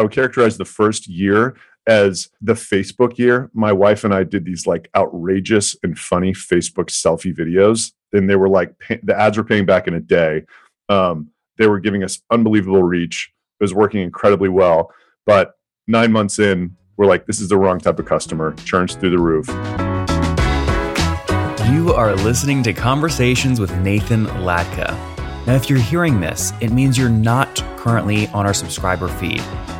I would characterize the first year as the Facebook year. My wife and I did these like outrageous and funny Facebook selfie videos. And they were like, the ads were paying back in a day. They were giving us unbelievable reach. It was working incredibly well. But 9 months in, we're like, this is the wrong type of customer. Churns through the roof. You are listening to Conversations with Nathan Latka. Now, if you're hearing this, it means you're not currently on our subscriber feed.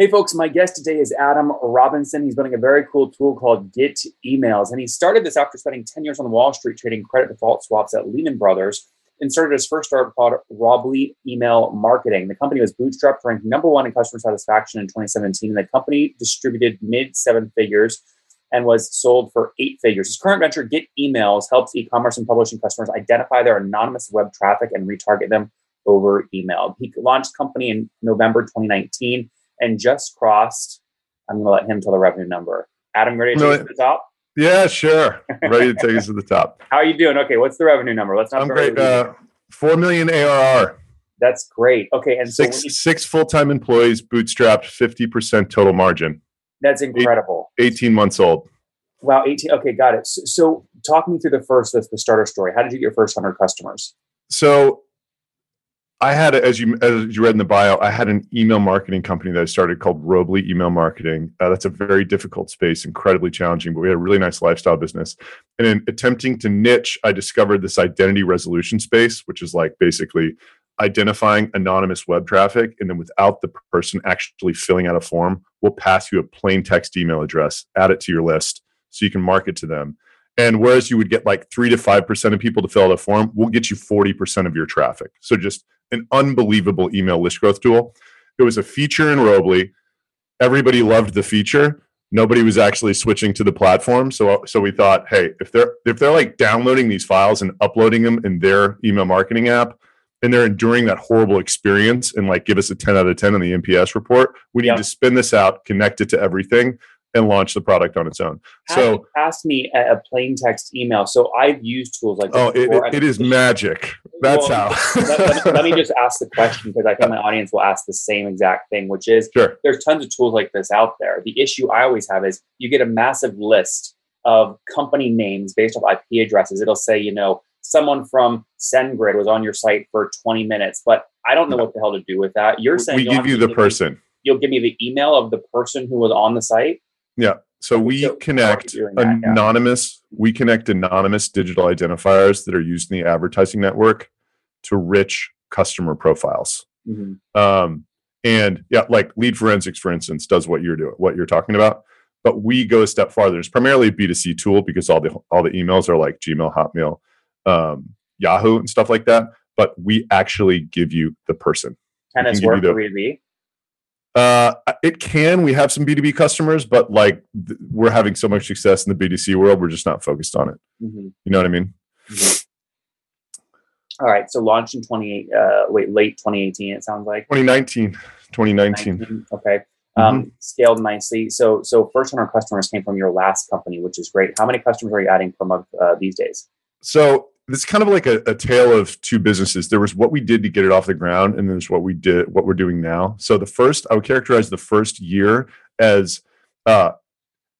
Hey folks, my guest today is Adam Robinson. He's building a very cool tool called Get Emails. And he started this after spending 10 years on Wall Street trading credit default swaps at Lehman Brothers and started his first startup called Robly Email Marketing. The company was bootstrapped, ranked number one in customer satisfaction in 2017. And the company distributed mid-seven figures and was sold for eight figures. His current venture, Get Emails, helps e-commerce and publishing customers identify their anonymous web traffic and retarget them over email. He launched the company in November 2019. And just crossed, I'm going to let him tell the revenue number. Adam, ready to take us to the top? Yeah, sure. Ready to take us to the top. How are you doing? Okay, what's the revenue number? Let's not. I'm great. 4 million ARR. That's great. Okay, and six full-time employees, bootstrapped, 50% total margin. That's incredible. 18 months old. Wow, 18. Okay, got it. So talk me through the starter story. How did you get your first 100 customers? So I had, as you read in the bio, I had an email marketing company that I started called Robly Email Marketing. That's a very difficult space, incredibly challenging, but we had a really nice lifestyle business. And in attempting to niche, I discovered this identity resolution space, which is like basically identifying anonymous web traffic. And then without the person actually filling out a form, we'll pass you a plain text email address, add it to your list so you can market to them. And whereas you would get like 3 to 5% of people to fill out a form, we'll get you 40% of your traffic. So just an unbelievable email list growth tool. It was a feature in Robly. Everybody loved the feature. Nobody was actually switching to the platform. So we thought, hey, if they're like downloading these files and uploading them in their email marketing app, and they're enduring that horrible experience and like give us a 10 out of 10 on the NPS report, we need to spin this out, connect it to everything, and launch the product on its own. So pass me a plain text email. So I've used tools like this. Oh, it is magic. That's how. let me just ask the question, because I think my audience will ask the same exact thing, which is There's tons of tools like this out there. The issue I always have is you get a massive list of company names based off IP addresses. It'll say, someone from SendGrid was on your site for 20 minutes, but I don't know what the hell to do with that. You're saying we give you the person. You'll give me the email of the person who was on the site. Yeah. So we connect anonymous digital identifiers that are used in the advertising network to rich customer profiles. Mm-hmm. Like Lead Forensics, for instance, does what you're doing, what you're talking about. But we go a step farther. It's primarily a B2C tool because all the emails are like Gmail, Hotmail, Yahoo, and stuff like that. But we actually give you the person. Can this work for B2B? It can. We have some B2B customers, but we're having so much success in the B2C world, we're just not focused on it. Mm-hmm. You know what I mean? Mm-hmm. All right. So launched in late 2018, it sounds like. 2019. Okay. Scaled nicely. So first 100 customers came from your last company, which is great. How many customers are you adding per month these days? So it's kind of like a tale of two businesses. There was what we did to get it off the ground, and there's what we're doing now. So I would characterize the first year as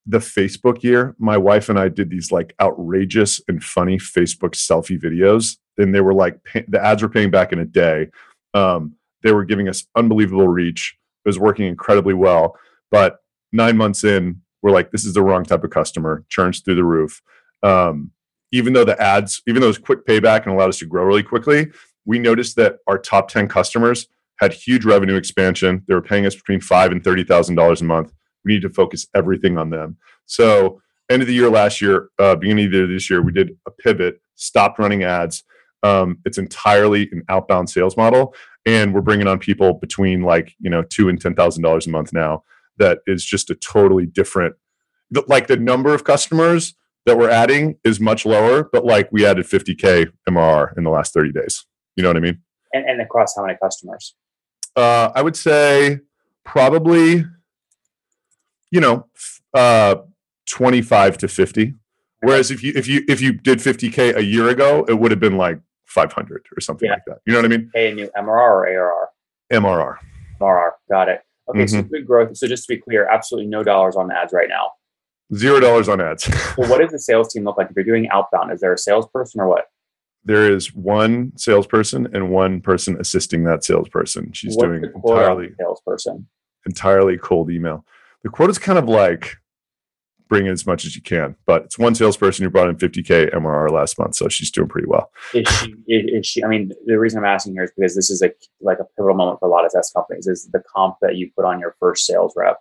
the Facebook year, my wife and I did these like outrageous and funny Facebook selfie videos. And they were like, the ads were paying back in a day. They were giving us unbelievable reach. It was working incredibly well. But 9 months in, we're like, this is the wrong type of customer. Churn's through the roof. Even though the ads, even though it was quick payback and allowed us to grow really quickly, we noticed that our top 10 customers had huge revenue expansion. They were paying us between $5,000 and $30,000 a month. We need to focus everything on them. So end of the year last year, beginning of the year this year, we did a pivot, stopped running ads. It's entirely an outbound sales model. And we're bringing on people between like, you know, $2,000 and $10,000 a month now. That is just a totally different, like the number of customers that we're adding is much lower, but like we added 50K MRR in the last 30 days. You know what I mean? And across how many customers? I would say probably, you know, 25 to 50. Whereas if you did 50K a year ago, it would have been like 500 or something like that. You know what I mean? A new MRR or ARR? MRR. MRR. Got it. Okay. Mm-hmm. So good growth. So just to be clear, absolutely no dollars on ads right now. $0 on ads. Well, what does the sales team look like? If you're doing outbound, is there a salesperson or what? There is one salesperson and one person assisting that salesperson. She's doing entirely cold email. The quote is kind of like bring in as much as you can, but it's one salesperson who brought in 50K MRR last month. So she's doing pretty well. Is she, I mean, the reason I'm asking here is because this is like a pivotal moment for a lot of SaaS companies is the comp that you put on your first sales rep.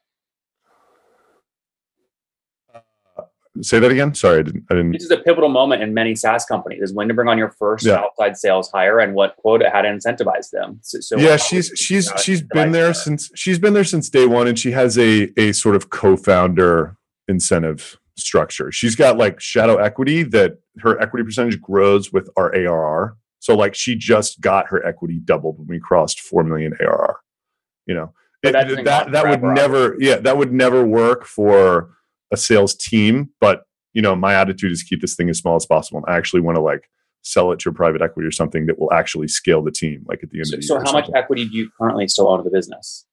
Say that again. Sorry, I didn't. This is a pivotal moment in many SaaS companies is when to bring on your first outside sales hire and what quota, how to incentivize them. So yeah, she's been there since day one, and she has a sort of co-founder incentive structure. She's got like shadow equity that her equity percentage grows with our ARR. So like she just got her equity doubled when we crossed 4 million ARR. You know, that would never work for a sales team, but you know, my attitude is keep this thing as small as possible. And I actually want to like sell it to a private equity or something that will actually scale the team. Like at the end of the year. So how much equity do you currently still own of the business?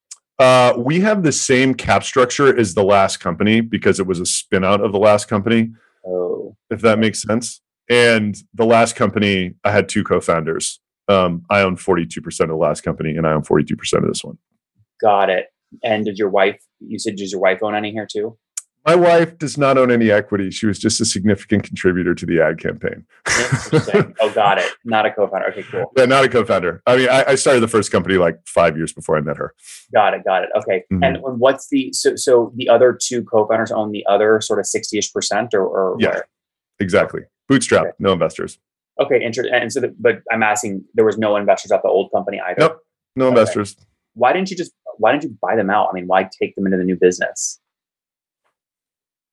We have the same cap structure as the last company because it was a spin out of the last company. Oh, if that makes sense. And the last company, I had two co-founders. I own 42% of the last company and I own 42% of this one. Got it. And does your wife own any here too? My wife does not own any equity. She was just a significant contributor to the ad campaign. Interesting. Oh, got it. Not a co-founder. Okay, cool. Yeah, not a co-founder. I mean, I started the first company like 5 years before I met her. Got it. Okay. Mm-hmm. And what's so the other two co-founders own the other sort of 60-ish% or yeah, where? Exactly. Bootstrap, okay. No investors. Okay. Interesting. And so, but I'm asking, there was no investors at the old company either. Nope. No investors. Why didn't you buy them out? I mean, why take them into the new business?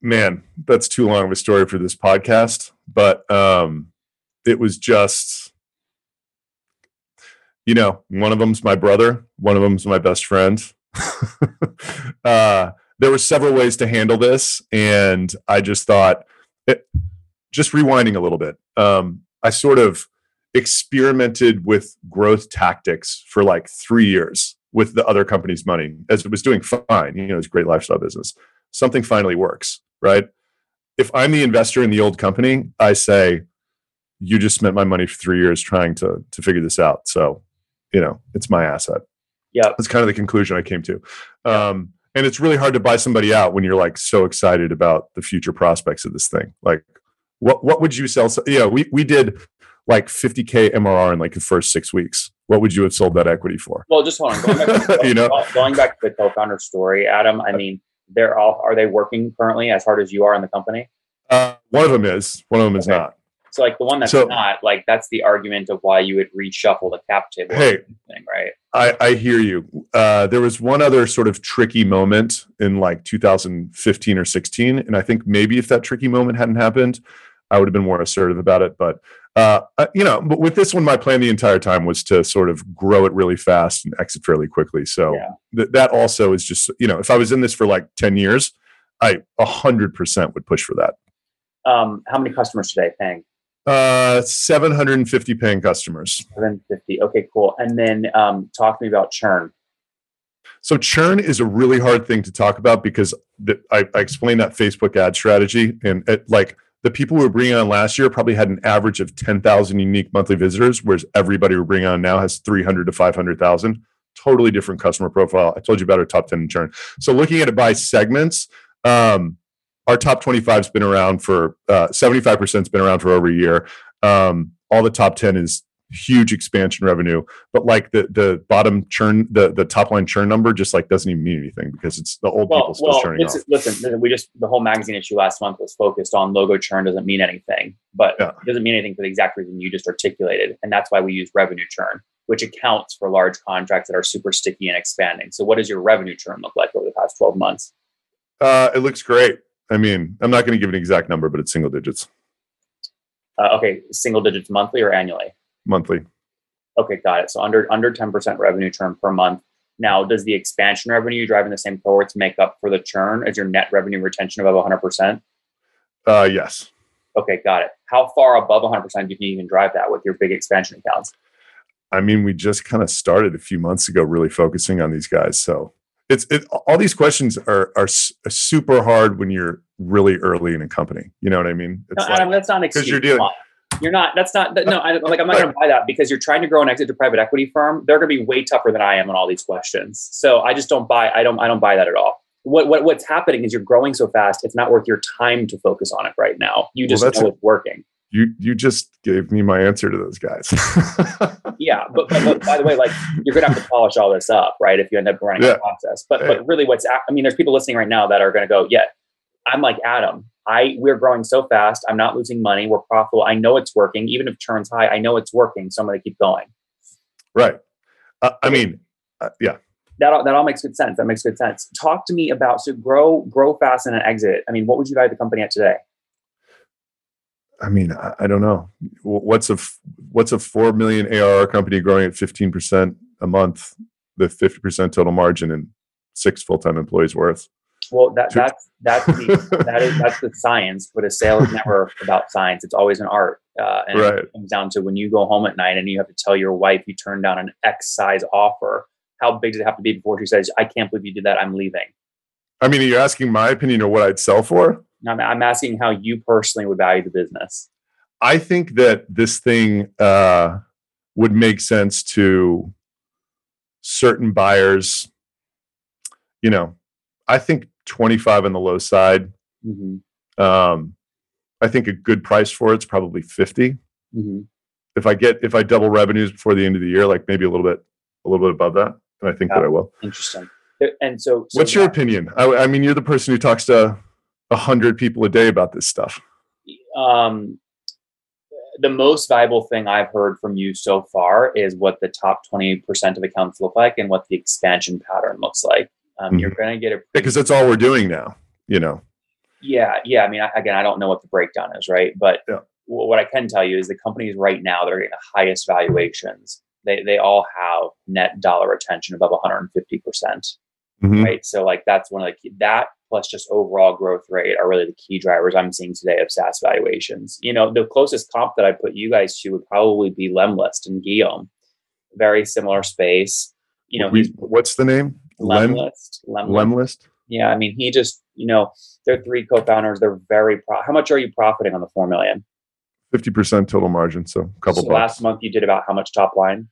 Man, that's too long of a story for this podcast, but it was just, you know, one of them's my brother, one of them's my best friend. There were several ways to handle this, and I just thought, just rewinding a little bit, I sort of experimented with growth tactics for like 3 years with the other company's money, as it was doing fine. You know, it's a great lifestyle business. Something finally works. Right? If I'm the investor in the old company, I say, you just spent my money for 3 years trying to figure this out. So, you know, it's my asset. Yeah. That's kind of the conclusion I came to. And it's really hard to buy somebody out when you're like so excited about the future prospects of this thing. Like what would you sell? So, yeah, we did like 50K MRR in like the first 6 weeks. What would you have sold that equity for? Well, just hold on. Going back to the co-founder story, Adam, I mean, are they working currently as hard as you are in the company? One of them is. One of them is not. So like the one that's not, like that's the argument of why you would reshuffle the cap table. Hey, right? I hear you. There was one other sort of tricky moment in like 2015 or 16. And I think maybe if that tricky moment hadn't happened, I would have been more assertive about it. But, you know, but with this one, my plan the entire time was to sort of grow it really fast and exit fairly quickly. So that also is just, you know, if I was in this for like 10 years, I 100% would push for that. How many customers today paying? 750 paying customers. 750. Okay, cool. And then talk to me about churn. So churn is a really hard thing to talk about because I explained that Facebook ad strategy, and the people we were bringing on last year probably had an average of 10,000 unique monthly visitors, whereas everybody we're bringing on now has 300 to 500,000. Totally different customer profile. I told you about our top 10 in churn. So looking at it by segments, our top 25 has been around for 75% has been around for over a year. All the top 10 is huge expansion revenue, but the bottom churn, the top line churn number just doesn't even mean anything because it's the old people still churning off. Listen, the whole magazine issue last month was focused on logo churn doesn't mean anything, but it doesn't mean anything for the exact reason you just articulated. And that's why we use revenue churn, which accounts for large contracts that are super sticky and expanding. So what does your revenue churn look like over the past 12 months? It looks great. I mean, I'm not going to give an exact number, but it's single digits. Okay. Single digits monthly or annually? Monthly. Okay, got it. So under 10% revenue churn per month. Now, does the expansion revenue you drive in the same cohorts make up for the churn? Is your net revenue retention above 100%? Yes. Okay, got it. How far above 100% do you even drive that with your big expansion accounts? I mean, we just kind of started a few months ago really focusing on these guys. So all these questions are super hard when you're really early in a company. You know what I mean? It's no, Adam, that's not an excuse. Because you're dealing... You're not, that's not, no, I'm not going to buy that because you're trying to grow and exit to private equity firm. They're going to be way tougher than I am on all these questions. So I just don't buy, I don't buy that at all. What's happening is you're growing so fast. It's not worth your time to focus on it right now. You just know it's working. You just gave me my answer to those guys. Yeah. But by the way, you're going to have to polish all this up, right? If you end up running the process, but really there's people listening right now that are going to go, yeah, I'm like Adam. We're growing so fast. I'm not losing money. We're profitable. I know it's working. Even if churn's high, I know it's working. So I'm going to keep going. Right. Yeah. That all makes good sense. That makes good sense. Talk to me about, so grow fast and then exit. I mean, what would you value the company at today? I mean, I don't know. What's a 4 million ARR company growing at 15% a month, the 50% total margin and 6 full-time employees worth? Well, that's the science, but a sale is never about science. It's always an art. And right. It comes down to when you go home at night and you have to tell your wife you turned down an X size offer, how big does it have to be before she says, I can't believe you did that. I'm leaving. I mean, are you asking my opinion or what I'd sell for? No, I'm asking how you personally would value the business. I think that this thing would make sense to certain buyers. You know, I think 25 on the low side. Mm-hmm. I think a good price for it's probably 50. Mm-hmm. If I double revenues before the end of the year, maybe a little bit above that, and I think that I will. Interesting. And so what's your opinion? I mean, you're the person who talks to 100 people a day about this stuff. The most valuable thing I've heard from you so far is what the top 20% of accounts look like and what the expansion pattern looks like. You're going to get it because that's all we're doing now, you know? Yeah. Yeah. I mean, I don't know what the breakdown is, right? But what I can tell you is the companies right now that are getting the highest valuations, they all have net dollar retention above 150%. Mm-hmm. Right. So that's one of the key, that plus just overall growth rate are really the key drivers I'm seeing today of SaaS valuations. You know, the closest comp that I put you guys to would probably be Lemlist and Guillaume, very similar space. You know, what's the name? Lemlist. Yeah. I mean, he just, they're 3 co-founders. They're very, how much are you profiting on the 4 million? 50% total margin. So a couple bucks. Last month you did about how much top line?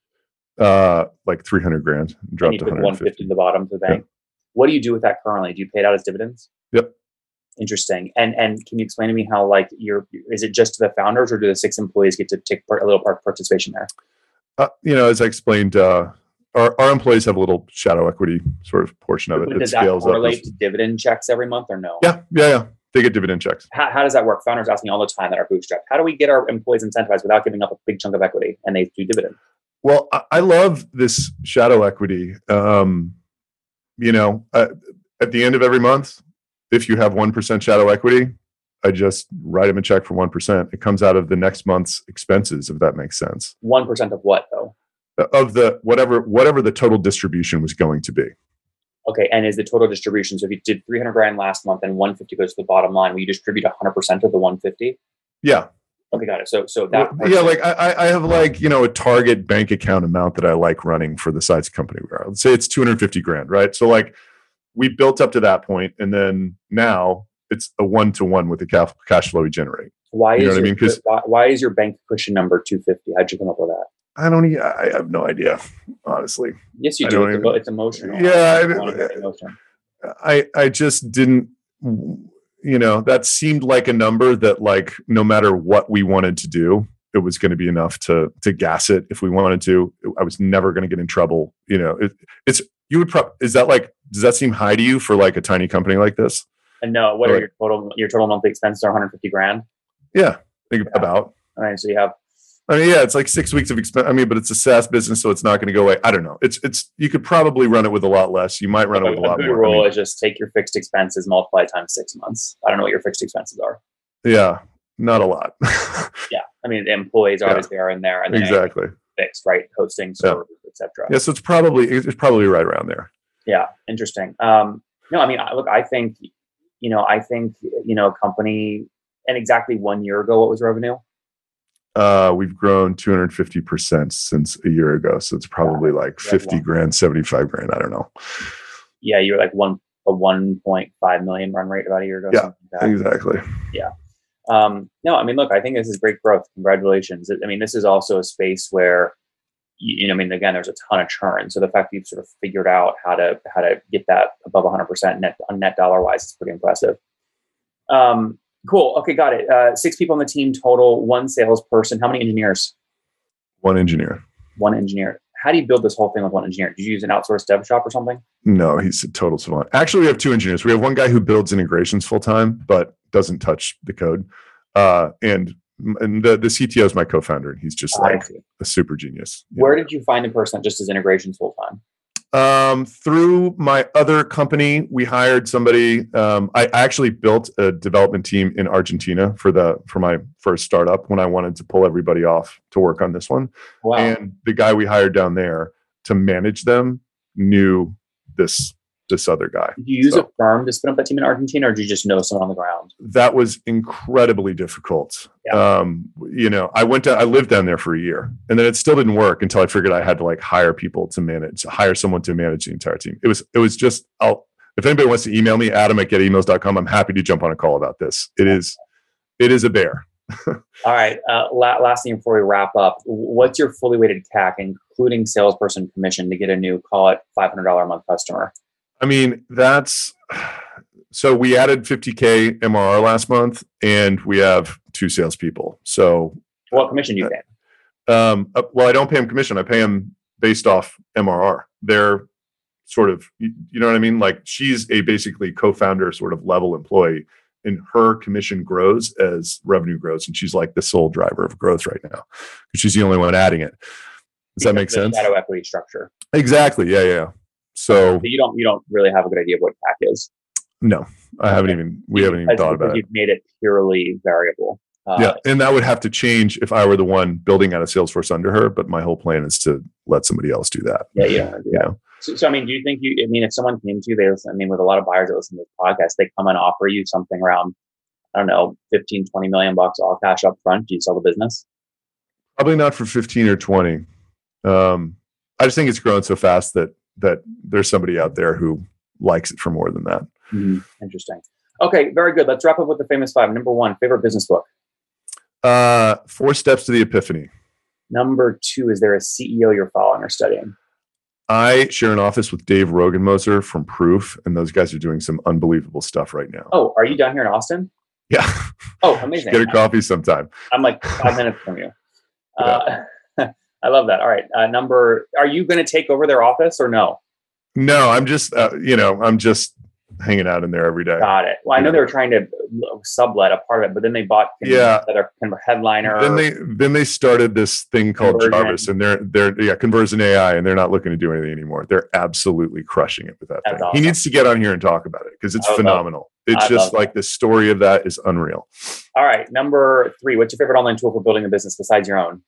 Like 300 grand. Dropped to 150 to the bottom of the bank. Yeah. What do you do with that currently? Do you pay it out as dividends? Yep. Interesting. And can you explain to me how is it just to the founders or do the 6 employees get to take a little part participation there? As I explained, our employees have a little shadow equity sort of portion of it. Does that correlate to dividend checks every month or no? Yeah. They get dividend checks. How does that work? Founders ask me all the time that are bootstrapped. How do we get our employees incentivized without giving up a big chunk of equity and they do dividend? Well, I love this shadow equity. At the end of every month, if you have 1% shadow equity, I just write them a check for 1%. It comes out of the next month's expenses, if that makes sense. 1% of what though? Of the whatever the total distribution was going to be. Okay. And is the total distribution, so if you did 300 grand last month and 150 goes to the bottom line, will you distribute 100% of the 150? Yeah. Okay, got it. So that person, yeah, like I have like, you know, a target bank account amount that I like running for the size of company we are. Let's say it's $250,000, right? So like we built up to that point, and then now it's a 1-to-1 with the cash flow we generate. Why you know is what your, I mean? Because why is your bank cushion number 250? How'd you come up with that? I have no idea, honestly. Yes, you do. It's emotional. Yeah, I just didn't. You know, that seemed like a number that, like, no matter what we wanted to do, it was going to be enough to gas it if we wanted to. I was never going to get in trouble. You know, is that like, does that seem high to you for like a tiny company like this? And no, what or are like, your total monthly expenses are $150,000? Yeah, about. All right, so you have. I mean, yeah, it's like 6 weeks of expense. I mean, but it's a SaaS business, so it's not going to go away. I don't know. It's you could probably run it with a lot less. You might run it with a lot more. The rule is just take your fixed expenses, multiply times 6 months. I don't know what your fixed expenses are. Yeah, not a lot. Yeah, I mean, the employees obviously are in there, and exactly fixed, right? Hosting, servers, etc. Yeah, so it's probably right around there. Yeah, interesting. No, I mean, look, I think, a company, and exactly 1 year ago, what was revenue? We've grown 250% since a year ago, so it's probably like $50,000, $75,000. I don't know. Yeah, you were like a 1.5 million run rate about a year ago. Yeah, like exactly. Yeah. No, I mean, look, I think this is great growth. Congratulations. I mean, this is also a space where, you know, I mean, again, there's a ton of churn. So the fact that you've sort of figured out how to get that above 100% net dollar wise is pretty impressive. Cool. Okay, got it. 6 people on the team total, 1 salesperson. How many engineers? 1 engineer. 1 engineer. How do you build this whole thing with 1 engineer? Did you use an outsourced dev shop or something? No, he's a total savant. Actually, we have 2 engineers. We have 1 guy who builds integrations full time, but doesn't touch the code. And the CTO is my co-founder, and he's just a super genius. Where did you find a person that just does integrations full time? Through my other company, we hired somebody. I actually built a development team in Argentina for my first startup when I wanted to pull everybody off to work on this one. Wow. And the guy we hired down there to manage them knew this other guy. Did you use a firm to spin up that team in Argentina, or did you just know someone on the ground? That was incredibly difficult. Yeah. I lived down there for a year, and then it still didn't work until I figured I had to like hire people to manage, hire someone to manage the entire team. It was just, if anybody wants to email me, adam@getemails.com, I'm happy to jump on a call about this. It is a bear. All right. Last thing before we wrap up, what's your fully weighted CAC, including salesperson commission, to get a new, call it $500 a month customer? I mean, so we added $50,000 MRR last month, and we have 2 salespeople. So what commission do you pay? Well, I don't pay them commission. I pay them based off MRR. They're sort of, you know what I mean? Like, she's a basically co-founder sort of level employee, and her commission grows as revenue grows. And she's like the sole driver of growth right now, because she's the only one adding it. Does that make sense? Shadow equity structure. Exactly. Yeah. Yeah. So you don't really have a good idea of what CAC is. No, I haven't even, we haven't even thought about it. You've made it purely variable. And that would have to change if I were the one building out a sales force under her. But my whole plan is to let somebody else do that. Yeah, yeah, yeah. You know? So I mean, do you think if someone came to you, with a lot of buyers that listen to this podcast, they come and offer you something around, I don't know, $15-20 million, all cash up front. Do you sell the business? Probably not for 15 or 20. I just think it's grown so fast that there's somebody out there who likes it for more than that. Mm-hmm. Interesting. Okay, very good. Let's wrap up with the famous 5. Number 1, favorite business book? 4 Steps to the Epiphany. Number 2, is there a CEO you're following or studying? I share an office with Dave Rogan-Moser from Proof, and those guys are doing some unbelievable stuff right now. Oh, are you down here in Austin? Yeah. Oh, amazing. Get a coffee sometime. I'm like 5 minutes from you. I love that. All right. Are you going to take over their office or no? No, I'm just, I'm just hanging out in there every day. Got it. Well, I know they were trying to sublet a part of it, but then they bought that are kind of a headliner. Then they started this thing called Jarvis, and they're Conversion AI, and they're not looking to do anything anymore. They're absolutely crushing it with that thing. Awesome. He needs to get on here and talk about it, because it's phenomenal. It's just like the story of that is unreal. All right. Number 3, what's your favorite online tool for building a business besides your own?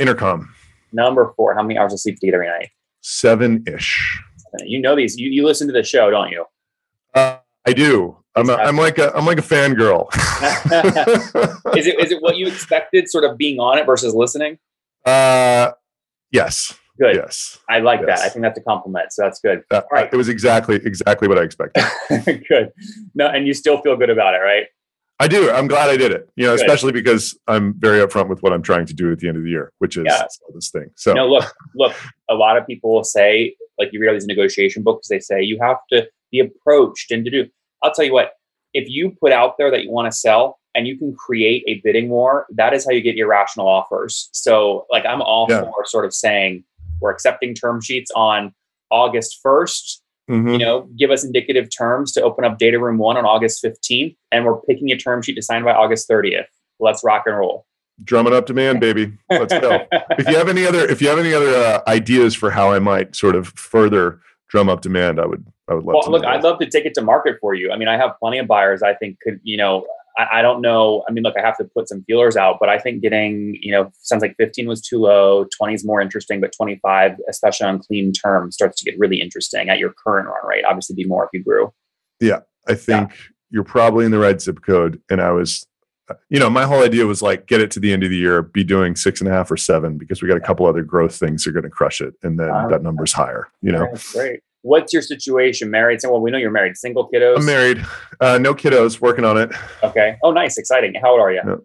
Intercom. Number 4, how many hours of sleep do you get every night? 7-ish. You know these. You listen to the show, don't you? I do. I'm like a fangirl. Is it what you expected, sort of being on it versus listening? Yes. Good. Yes. I like that. I think that's a compliment. So that's good. All right. It was exactly what I expected. Good. No, and you still feel good about it, right? I do. I'm glad I did it. You know, good. Especially because I'm very upfront with what I'm trying to do at the end of the year, which is this thing. So no, look. A lot of people say, like, you read all these negotiation books. They say you have to be approached and to do. I'll tell you what. If you put out there that you want to sell, and you can create a bidding war, that is how you get irrational offers. So, like, I'm all for sort of saying we're accepting term sheets on August 1st. Mm-hmm. You know, give us indicative terms to open up data room 1 on August 15th. And we're picking a term sheet to sign by August 30th. Let's rock and roll. Drum it up demand, baby. Let's go. If you have any other ideas for how I might sort of further drum up demand, I would love to. Well, look, I'd love to take it to market for you. I mean, I have plenty of buyers I think could, you know, I don't know. I mean, look, I have to put some feelers out, but I think getting, you know, sounds like 15 was too low, 20 is more interesting, but 25, especially on clean terms, starts to get really interesting at your current run rate. Obviously, it'd be more if you grew. Yeah, I think you're probably in the right zip code. And I was, you know, my whole idea was like, get it to the end of the year, be doing 6.5 or 7, because we got a couple other growth things that are going to crush it. And then that number's higher, you know? That's great. What's your situation? Married? Well, we know you're married. Single, kiddos? I'm married. No kiddos. Working on it. Okay. Oh, nice. Exciting. How old are you? No.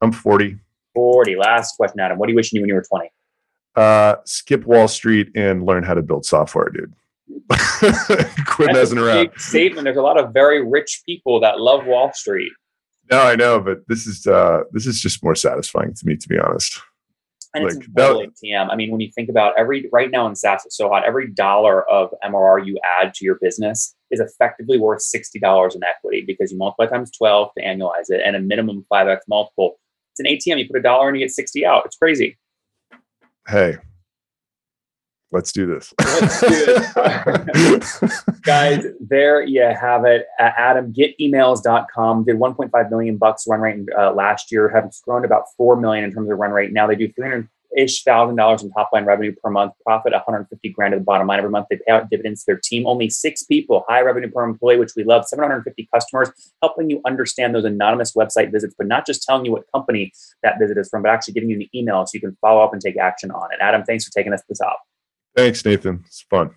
I'm 40. 40. Last question, Adam. What do you wish you knew when you were 20? Skip Wall Street and learn how to build software, dude. Quit messing around. Big statement. There's a lot of very rich people that love Wall Street. No, I know, but this is just more satisfying to be honest. And like, it's really TM. I mean, when you think about right now in SaaS, it's so hot. Every dollar of MRR you add to your business is effectively worth $60 in equity because you multiply times 12 to annualize it and a minimum 5x multiple. It's an ATM. You put $1 and you get 60 out. It's crazy. Hey, let's do this. Let's do it. Guys, there you have it. Adam, getemails.com did $1.5 million run rate last year, have grown about 4 million in terms of run rate. Now they do $300,000-ish in top line revenue per month, profit $150,000 to the bottom line every month. They pay out dividends to their team. Only 6 people, high revenue per employee, which we love, 750 customers, helping you understand those anonymous website visits, but not just telling you what company that visit is from, but actually giving you an email so you can follow up and take action on it. Adam, thanks for taking us to the top. Thanks, Nathan. It's fun.